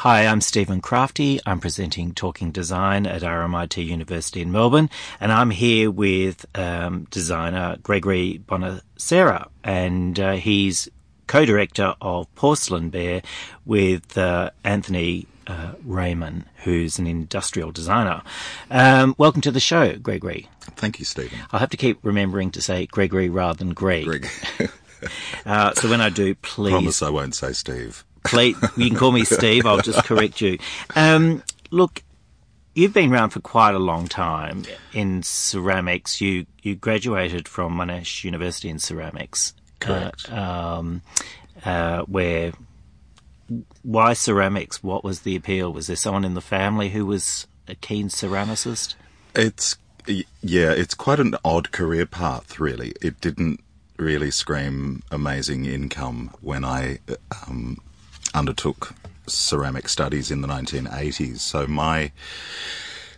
Hi, I'm Stephen Crafty. I'm presenting Talking Design at RMIT University in Melbourne, and I'm here with designer Gregory Bonacera, and he's co-director of Porcelain Bear with Anthony Raymond, who's an industrial designer. Welcome to the show, Gregory. Thank you, Stephen. I'll have to keep remembering to say Gregory rather than Greg. Greg. So when I do, please... Promise I won't say Steve. Please, you can call me Steve, I'll just correct you. Look, you've been around for quite a long time in ceramics. You graduated from Monash University in ceramics. Correct. Why ceramics? What was the appeal? Was there someone in the family who was a keen ceramicist? It's quite an odd career path, really. It didn't really scream amazing income when I... undertook ceramic studies in the 1980s. So my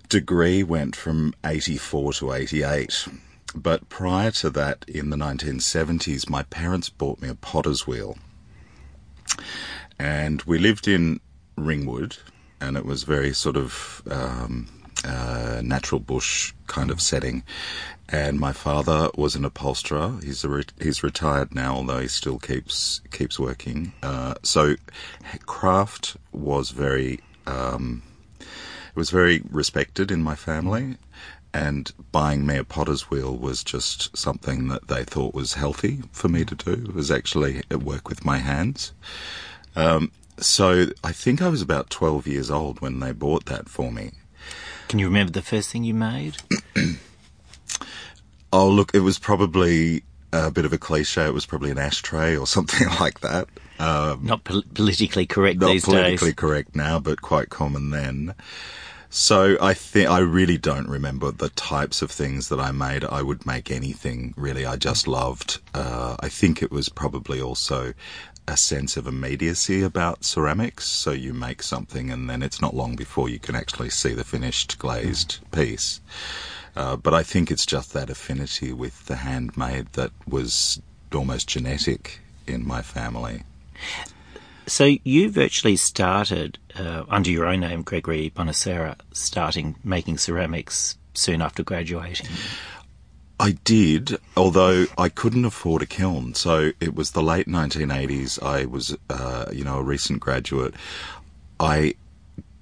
degree went from 84 to 88. But prior to that, in the 1970s, my parents bought me a potter's wheel. And we lived in Ringwood, and it was very sort of natural bush kind of setting. And my father was an upholsterer. He's retired now, although he still keeps working. So craft was very respected in my family, and buying me a potter's wheel was just something that they thought was healthy for me to do. It was actually work with my hands. So I think I was about 12 years old when they bought that for me. Can you remember the first thing you made? Oh, look, it was probably a bit of a cliche. It was probably an ashtray or something like that. Not politically correct these days. Not politically correct now, but quite common then. So I really don't remember the types of things that I made. I would make anything, really. I just loved. I think it was probably also a sense of immediacy about ceramics. So you make something and then it's not long before you can actually see the finished glazed piece. But I think it's just that affinity with the handmade that was almost genetic in my family. So you virtually started, under your own name, Gregory Bonacera, starting making ceramics soon after graduating. I did, although I couldn't afford a kiln. So it was the late 1980s. I was, a recent graduate. I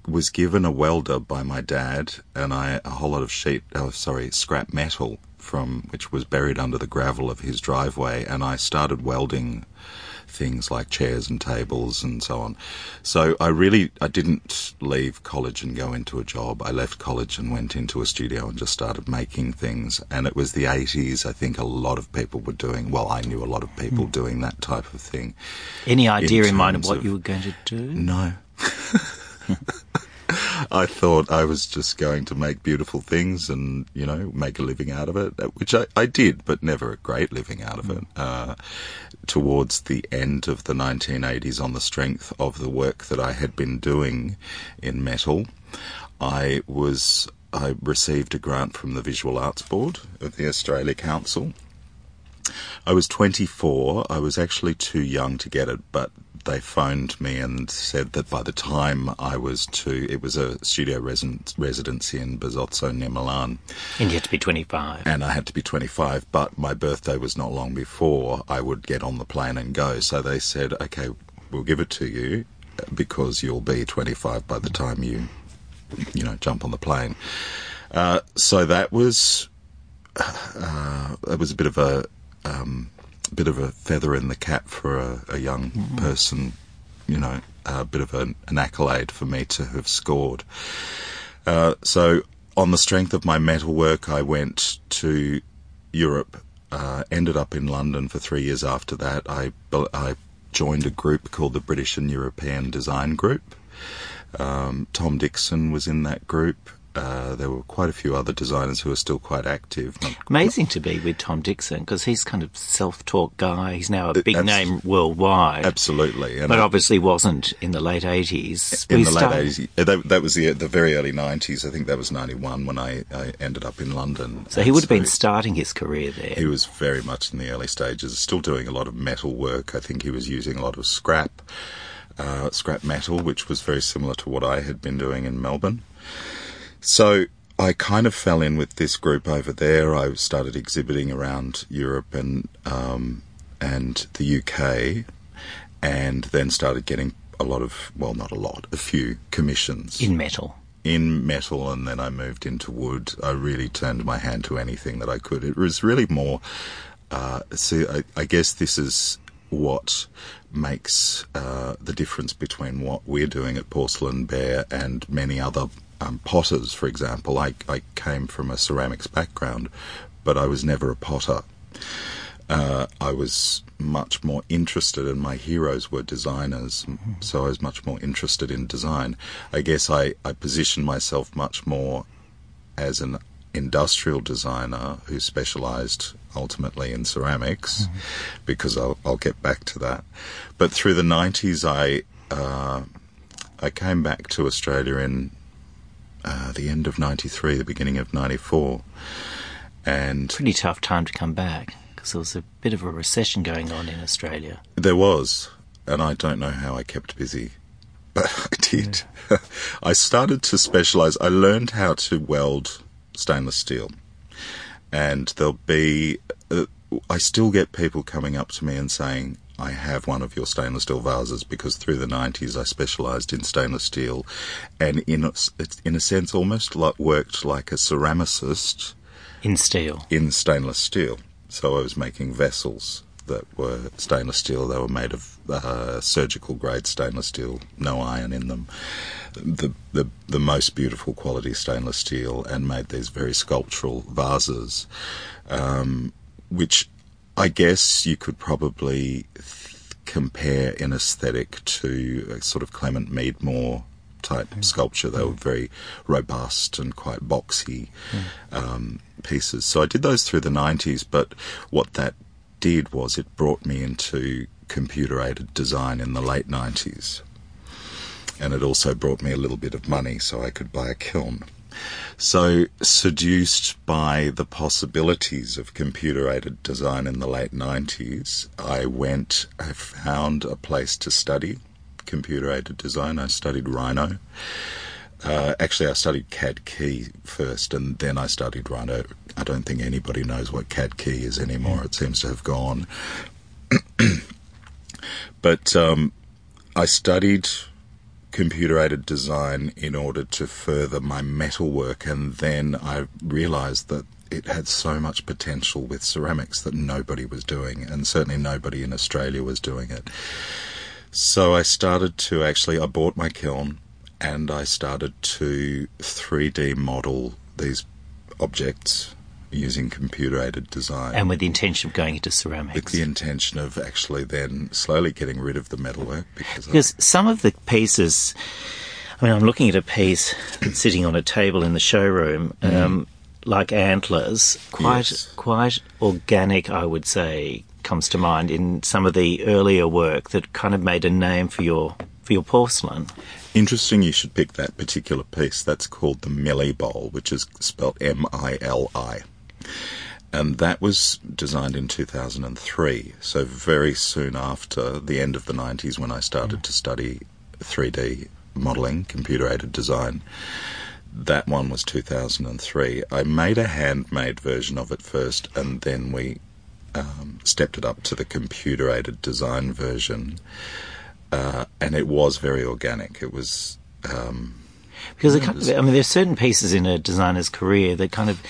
was given a welder by my dad, and a whole lot of scrap metal from which was buried under the gravel of his driveway, and I started welding things like chairs and tables and so on. So I didn't leave college and go into a job. I left college and went into a studio and just started making things. And it was the 80s. I think a lot of people were I knew a lot of people doing that type of thing. Any idea in mind of what you were going to do? No. I thought I was just going to make beautiful things and, make a living out of it, which I did, but never a great living out of it. Towards the end of the 1980s, on the strength of the work that I had been doing in metal, I received a grant from the Visual Arts Board of the Australia Council. I was 24. I was actually too young to get it, but they phoned me and said that by the time I was it was a studio residency in Bezzotso near Milan. And you had to be 25. And I had to be 25, but my birthday was not long before I would get on the plane and go. So they said, okay, we'll give it to you because you'll be 25 by the time you jump on the plane. So that was a bit of a... bit of a feather in the cap for a young person, a bit of an accolade for me to have scored. So on the strength of my metalwork, I went to Europe, ended up in London for 3 years after that. I joined a group called the British and European Design Group. Tom Dixon was in that group. There were quite a few other designers who were still quite active. Amazing to be with Tom Dixon, because he's kind of self-taught guy. He's now a big name worldwide. Absolutely. And but obviously wasn't in the late 80s. That was the very early 90s. I think that was 91 when I ended up in London. So he would have been starting his career there. He was very much in the early stages, still doing a lot of metal work. I think he was using a lot of scrap. scrap metal, which was very similar to what I had been doing in Melbourne. So I kind of fell in with this group over there. I started exhibiting around Europe and the UK, and then started getting a lot of, well, not a lot, a few commissions. In metal. In metal, and then I moved into wood. I really turned my hand to anything that I could. It was really more, I guess this is what makes the difference between what we're doing at Porcelain Bear and many other potters, for example. I came from a ceramics background, but I was never a potter. I was much more interested, and my heroes were designers, so I was much more interested in design. I guess I positioned myself much more as an industrial designer who specialised ultimately in ceramics, because I'll get back to that. But through the 90s, I came back to Australia in the end of 93, the beginning of 94. And pretty tough time to come back, because there was a bit of a recession going on in Australia. There was, and I don't know how I kept busy, but I did. Yeah. I started to specialise. I learned how to weld stainless steel, and there'll be... I still get people coming up to me and saying, I have one of your stainless steel vases, because through the 90s I specialised in stainless steel, and in a sense almost like worked like a ceramicist in steel, in stainless steel. So I was making vessels that were stainless steel. They were made of surgical grade stainless steel, no iron in them, the most beautiful quality stainless steel, and made these very sculptural vases, which I guess you could probably compare in aesthetic to a sort of Clement Meadmore type sculpture. They were very robust and quite boxy pieces. So I did those through the 90s, but what that did was it brought me into computer-aided design in the late 90s. And it also brought me a little bit of money so I could buy a kiln. So, seduced by the possibilities of computer-aided design in the late 90s, I found a place to study computer-aided design. I studied Rhino. Actually, I studied CAD Key first, and then I studied Rhino. I don't think anybody knows what CAD Key is anymore. It seems to have gone. But I studied computer-aided design in order to further my metalwork, and then I realised that it had so much potential with ceramics that nobody was doing, and certainly nobody in Australia was doing it. So I started to I bought my kiln, and I started to 3D model these objects using computer-aided design. And with the intention of going into ceramics. With the intention of actually then slowly getting rid of the metalwork. Because some of the pieces... I mean, I'm looking at a piece sitting on a table in the showroom, like antlers, quite organic, I would say, comes to mind in some of the earlier work that kind of made a name for your porcelain. Interesting you should pick that particular piece. That's called the Millie Bowl, which is spelt M-I-L-I. And that was designed in 2003, so very soon after the end of the 90s when I started to study 3D modelling, computer-aided design. That one was 2003. I made a handmade version of it first, and then we stepped it up to the computer-aided design version. And it was very organic. It was... because, I mean, there's certain pieces in a designer's career that kind of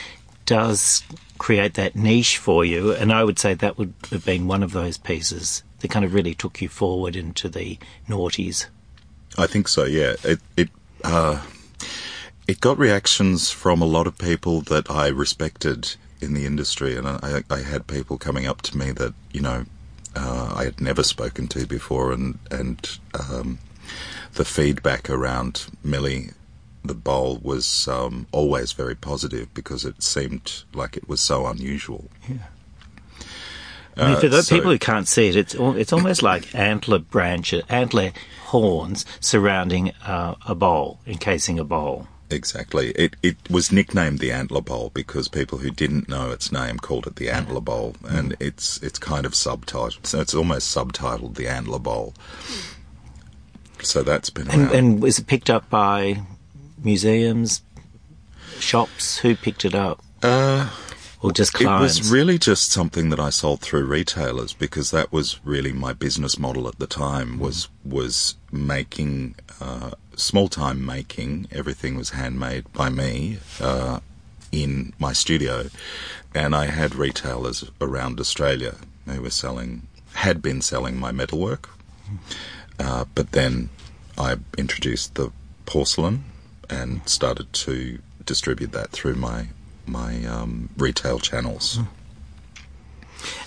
does create that niche for you, and I would say that would have been one of those pieces that kind of really took you forward into the noughties. I think so, yeah. It got reactions from a lot of people that I respected in the industry, and I had people coming up to me that, I had never spoken to before, and the feedback around Millie the Bowl was always very positive, because it seemed like it was so unusual. Yeah. I mean, for those people who can't see it, it's almost like antler horns surrounding a bowl, encasing a bowl. Exactly. It was nicknamed the Antler Bowl because people who didn't know its name called it the Antler Bowl, and it's kind of subtitled. So it's almost subtitled the Antler Bowl. So that's been around. And was it picked up by museums, shops? Who picked it up? Or just clients? It was really just something that I sold through retailers, because that was really my business model at the time, was making, small-time making. Everything was handmade by me in my studio. And I had retailers around Australia who were selling, had been selling my metalwork. But then I introduced the porcelain and started to distribute that through my retail channels.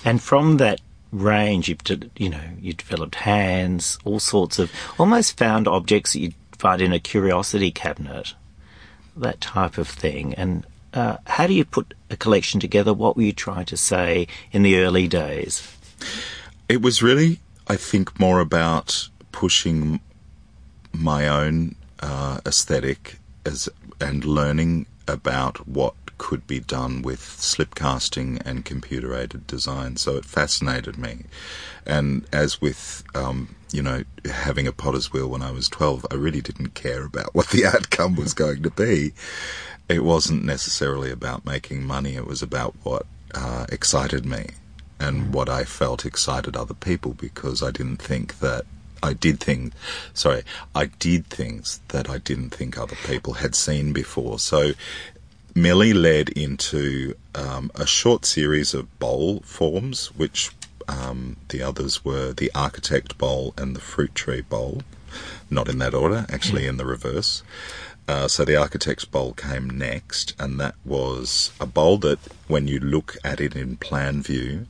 And from that range, you developed hands, all sorts of almost found objects that you'd find in a curiosity cabinet, that type of thing. And how do you put a collection together? What were you trying to say in the early days? It was really, I think, more about pushing my own aesthetic and learning about what could be done with slip casting and computer-aided design. So it fascinated me. And as with, having a potter's wheel when I was 12, I really didn't care about what the outcome was going to be. It wasn't necessarily about making money. It was about what excited me and what I felt excited other people, because I didn't think that I did things that I didn't think other people had seen before. So Millie led into a short series of bowl forms, which the others were the architect bowl and the fruit tree bowl. Not in that order, actually in the reverse. So the architect's bowl came next, and that was a bowl that, when you look at it in plan view,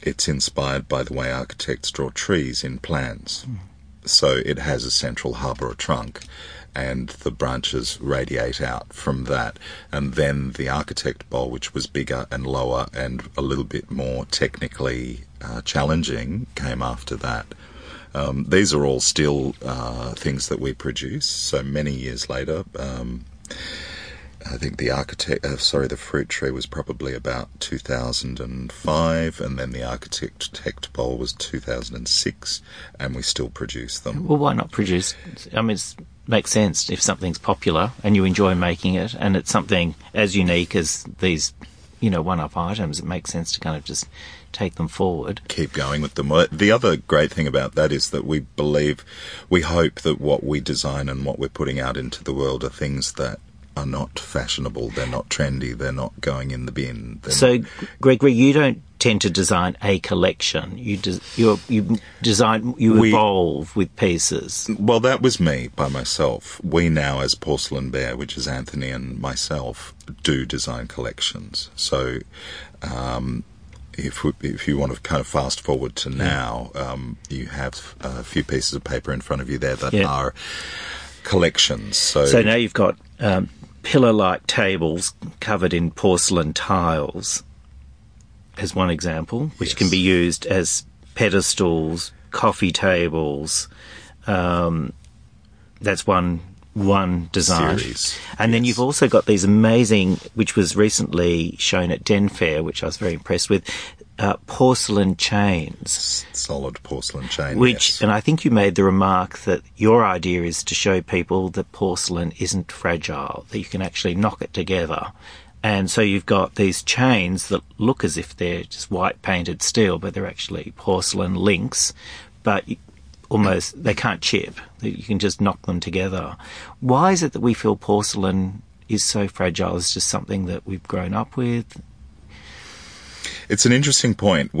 it's inspired by the way architects draw trees in plans. So it has a central hub or a trunk, and the branches radiate out from that. And then the architect bowl, which was bigger and lower and a little bit more technically challenging, came after that. These are all still things that we produce. So many years later, I think the fruit tree was probably about 2005, and then the architect bowl was 2006, and we still produce them. Well, why not produce? I mean, it makes sense if something's popular and you enjoy making it, and it's something as unique as these, one-off items. It makes sense to kind of just take them forward. Keep going with them. The other great thing about that is that we hope that what we design and what we're putting out into the world are things that are not fashionable, they're not trendy, they're not going in the bin. So, Gregory, you don't tend to design a collection. You evolve with pieces. Well, that was me by myself. We now, as Porcelain Bear, which is Anthony and myself, do design collections. So if you want to kind of fast forward to now, you have a few pieces of paper in front of you there that are collections. So now you've got pillar-like tables covered in porcelain tiles, as one example, which can be used as pedestals, coffee tables. That's one design. Series. And then you've also got these amazing, which was recently shown at Den Fair, which I was very impressed with, porcelain chains. Solid porcelain chain, And I think you made the remark that your idea is to show people that porcelain isn't fragile, that you can actually knock it together. And so you've got these chains that look as if they're just white painted steel, but they're actually porcelain links, but they can't chip. You can just knock them together. Why is it that we feel porcelain is so fragile? It's just something that we've grown up with. It's an interesting point.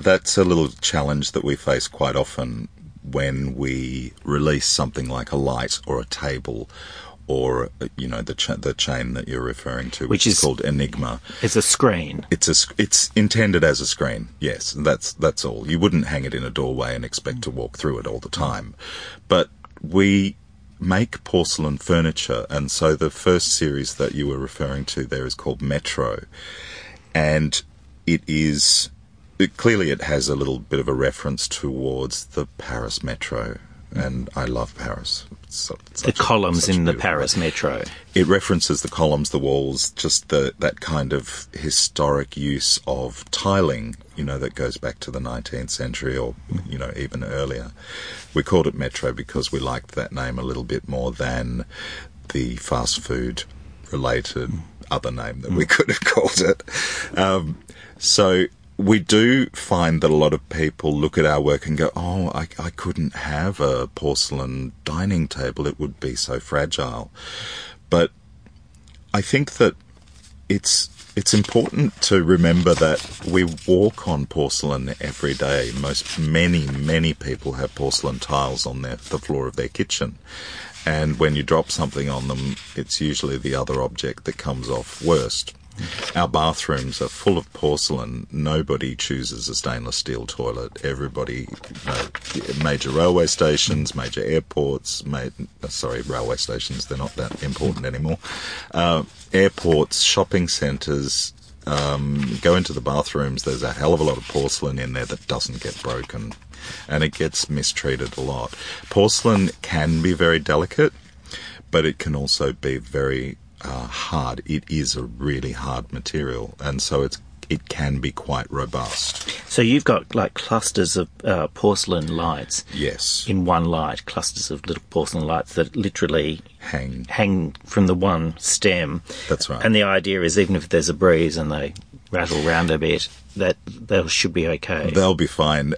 That's a little challenge that we face quite often when we release something like a light or a table, or the chain that you're referring to, which is called Enigma. It's a screen. It's intended as a screen. Yes, that's all. You wouldn't hang it in a doorway and expect to walk through it all the time. But we make porcelain furniture, and so the first series that you were referring to there is called Metro, and it has a little bit of a reference towards the Paris Metro. And I love Paris. the columns in the Paris Metro. It references the columns, the walls, just that kind of historic use of tiling, you know, that goes back to the 19th century or, you know, even earlier. We called it Metro because we liked that name a little bit more than the fast food related other name that we could have called it. So we do find that a lot of people look at our work and go, oh, I couldn't have a porcelain dining table. It would be so fragile. But I think that it's important to remember that we walk on porcelain every day. Many people have porcelain tiles on the floor of their kitchen. And when you drop something on them, it's usually the other object that comes off worst. Our bathrooms are full of porcelain. Nobody chooses a stainless steel toilet. Everybody, you know, major railway stations, major airports, railway stations, they're not that important anymore. Airports, shopping centres, go into the bathrooms, there's a hell of a lot of porcelain in there that doesn't get broken, and it gets mistreated a lot. Porcelain can be very delicate, but it can also be very hard. It is a really hard material, and so it can be quite robust. So you've got like clusters of porcelain lights. Yes. In one light, clusters of little porcelain lights that literally hang from the one stem. That's right. And the idea is, even if there's a breeze and they rattle around a bit, that they should be okay. They'll be fine.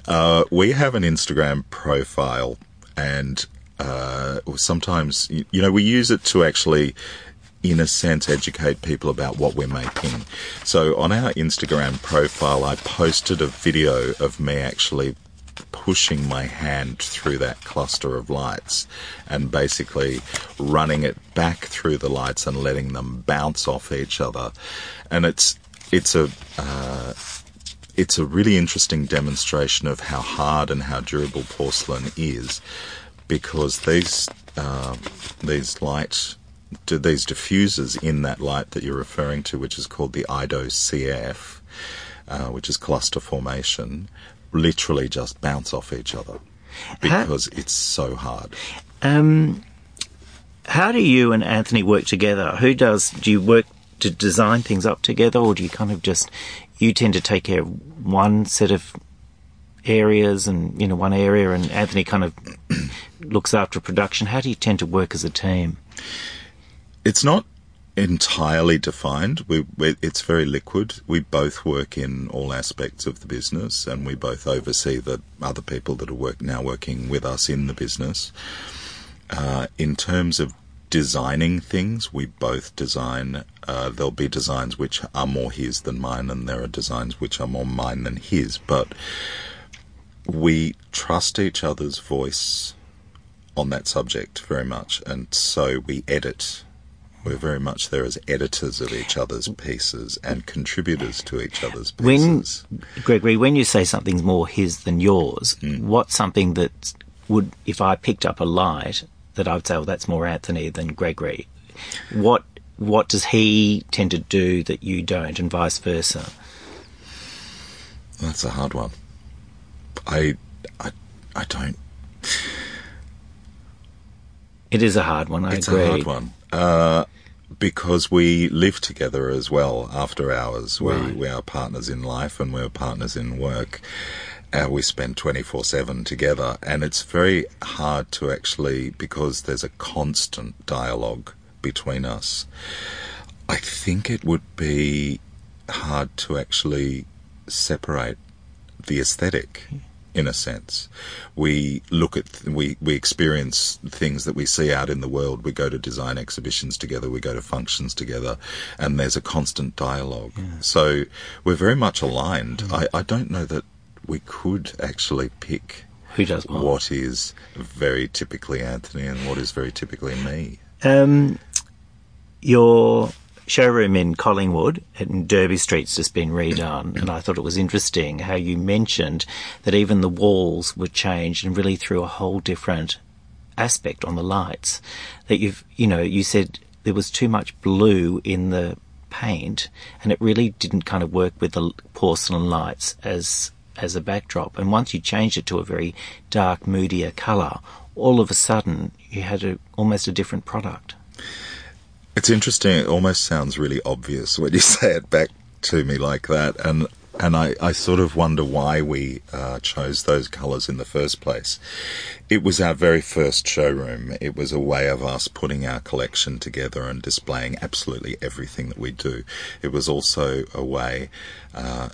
We have an Instagram profile, and sometimes, you know, we use it to actually, in a sense, educate people about what we're making. So on our Instagram profile, I posted a video of me actually pushing my hand through that cluster of lights and basically running it back through the lights and letting them bounce off each other. And it's a really interesting demonstration of how hard and how durable porcelain is, because these diffusers in that light that you're referring to, which is called the Ido CF, which is cluster formation, literally just bounce off each other because it's so hard. How do you and Anthony work together? Do you work to design things up together, or do you kind of just, you tend to take care of one set of areas and, you know, one area, and Anthony kind of looks after production? How do you tend to work as a team? It's not entirely defined. It's very liquid. We both work in all aspects of the business, and we both oversee the other people that are now working with us in the business. In terms of designing things, we both design. There'll be designs which are more his than mine, and there are designs which are more mine than his. But we trust each other's voice on that subject very much, and so we edit. We're very much there as editors of each other's pieces and contributors to each other's pieces. Gregory, when you say something's more his than yours, what's something that would, if I picked up a light, that I would say, well, that's more Anthony than Gregory? What does he tend to do that you don't, and vice versa? That's a hard one. I don't. It is a hard one, I agree. It's a hard one. Because we live together as well after hours. Right. We are partners in life and we're partners in work. We spend 24/7 together. And it's very hard to actually, because there's a constant dialogue between us. I think it would be hard to actually separate the aesthetic. In a sense, we experience things that we see out in the world. We go to design exhibitions together. We go to functions together, and there's a constant dialogue. Yeah. So we're very much aligned. Mm. I don't know that we could actually pick who does what is very typically Anthony and what is very typically me. Your showroom in Collingwood and Derby Street's just been redone, and I thought it was interesting how you mentioned that even the walls were changed and really threw a whole different aspect on the lights. That you said there was too much blue in the paint, and it really didn't kind of work with the porcelain lights as a backdrop. And once you changed it to a very dark, moodier colour, all of a sudden you had almost a different product. It's interesting. It almost sounds really obvious when you say it back to me like that. And I sort of wonder why we chose those colours in the first place. It was our very first showroom. It was a way of us putting our collection together and displaying absolutely everything that we do. It was also a way,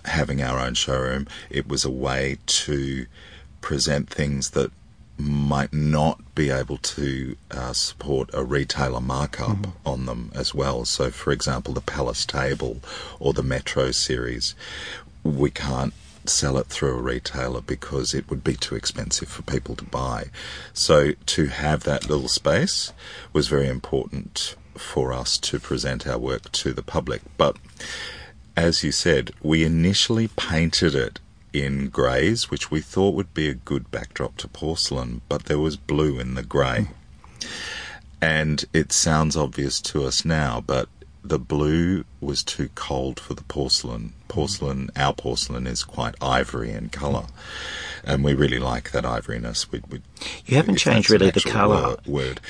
having our own showroom, it was a way to present things that might not be able to support a retailer markup on them as well. So, for example, the Palace table or the Metro series, we can't sell it through a retailer because it would be too expensive for people to buy. So to have that little space was very important for us to present our work to the public. But as you said, we initially painted it in greys, which we thought would be a good backdrop to porcelain, but there was blue in the grey. And it sounds obvious to us now, but the blue was too cold for the porcelain. Our porcelain is quite ivory in colour, and we really like that ivoriness. You haven't changed really the colour.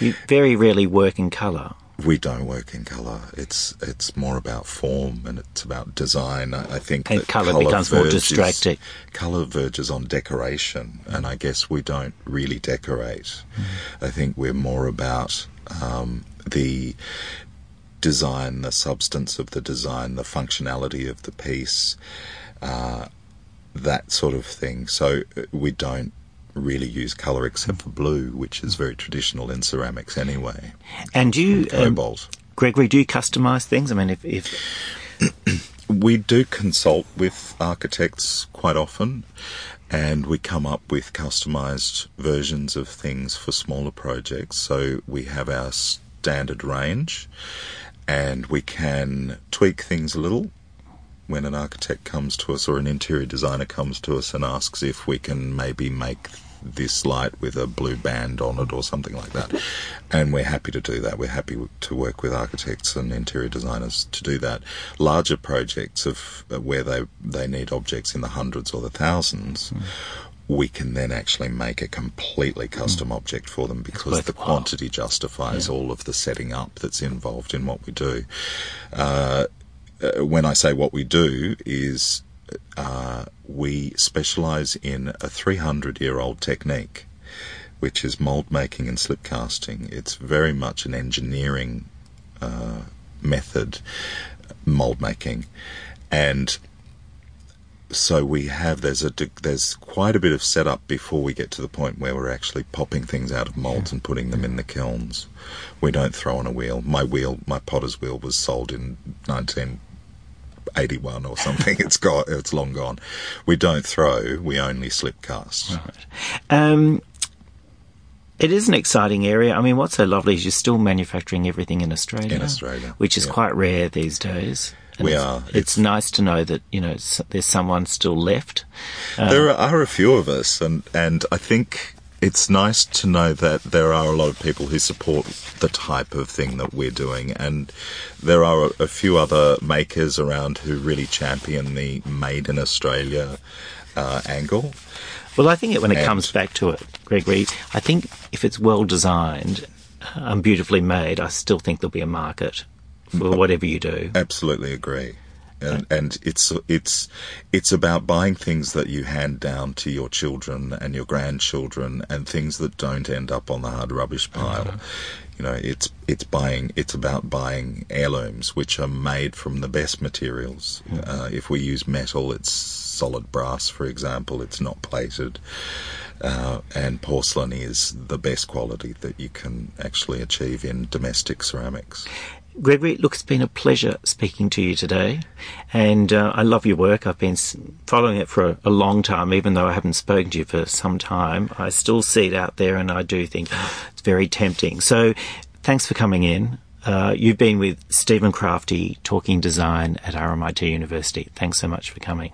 You very rarely work in colour. We don't work in colour. It's more about form and it's about design. I think and that colour becomes more distracting. Colour verges on decoration, and I guess we don't really decorate. I think we're more about the design, the substance of the design, the functionality of the piece, that sort of thing. So we don't really use colour except for blue, which is very traditional in ceramics anyway. And cobalt. Gregory, do you customise things? I mean, if we do consult with architects quite often, and we come up with customised versions of things for smaller projects. So we have our standard range, and we can tweak things a little when an architect comes to us or an interior designer comes to us and asks if we can maybe make this light with a blue band on it or something like that. And we're happy to do that. We're happy to work with architects and interior designers to do that. Larger projects of where they need objects in the hundreds or the thousands, we can then actually make a completely custom object for them because the quantity justifies all of the setting up that's involved in what we do. When I say what we do is we specialise in a 300-year-old technique, which is mould making and slip casting. It's very much an engineering method, mould making, and so we have there's quite a bit of setup before we get to the point where we're actually popping things out of moulds and putting them in the kilns. We don't throw on a wheel. My potter's wheel was sold in 1981 or something. It's long gone. We don't throw. We only slip cast. Right. It is an exciting area. I mean, what's so lovely is you're still manufacturing everything in Australia. Which is quite rare these days. And we are. It's nice to know that, you know, there's someone still left. There are a few of us, and I think it's nice to know that there are a lot of people who support the type of thing that we're doing, and there are a few other makers around who really champion the Made in Australia angle. Well, I think when it comes back to it, Gregory, I think if it's well designed and beautifully made, I still think there'll be a market for whatever you do. Absolutely agree. And it's about buying things that you hand down to your children and your grandchildren, and things that don't end up on the hard rubbish pile. You know, it's about buying heirlooms, which are made from the best materials. If we use metal, it's solid brass, for example. It's not plated. And porcelain is the best quality that you can actually achieve in domestic ceramics. Gregory, look, it's been a pleasure speaking to you today, and I love your work. I've been following it for a long time, even though I haven't spoken to you for some time. I still see it out there, and I do think it's very tempting. So thanks for coming in. You've been with Stephen Crafty, talking design at RMIT University. Thanks so much for coming.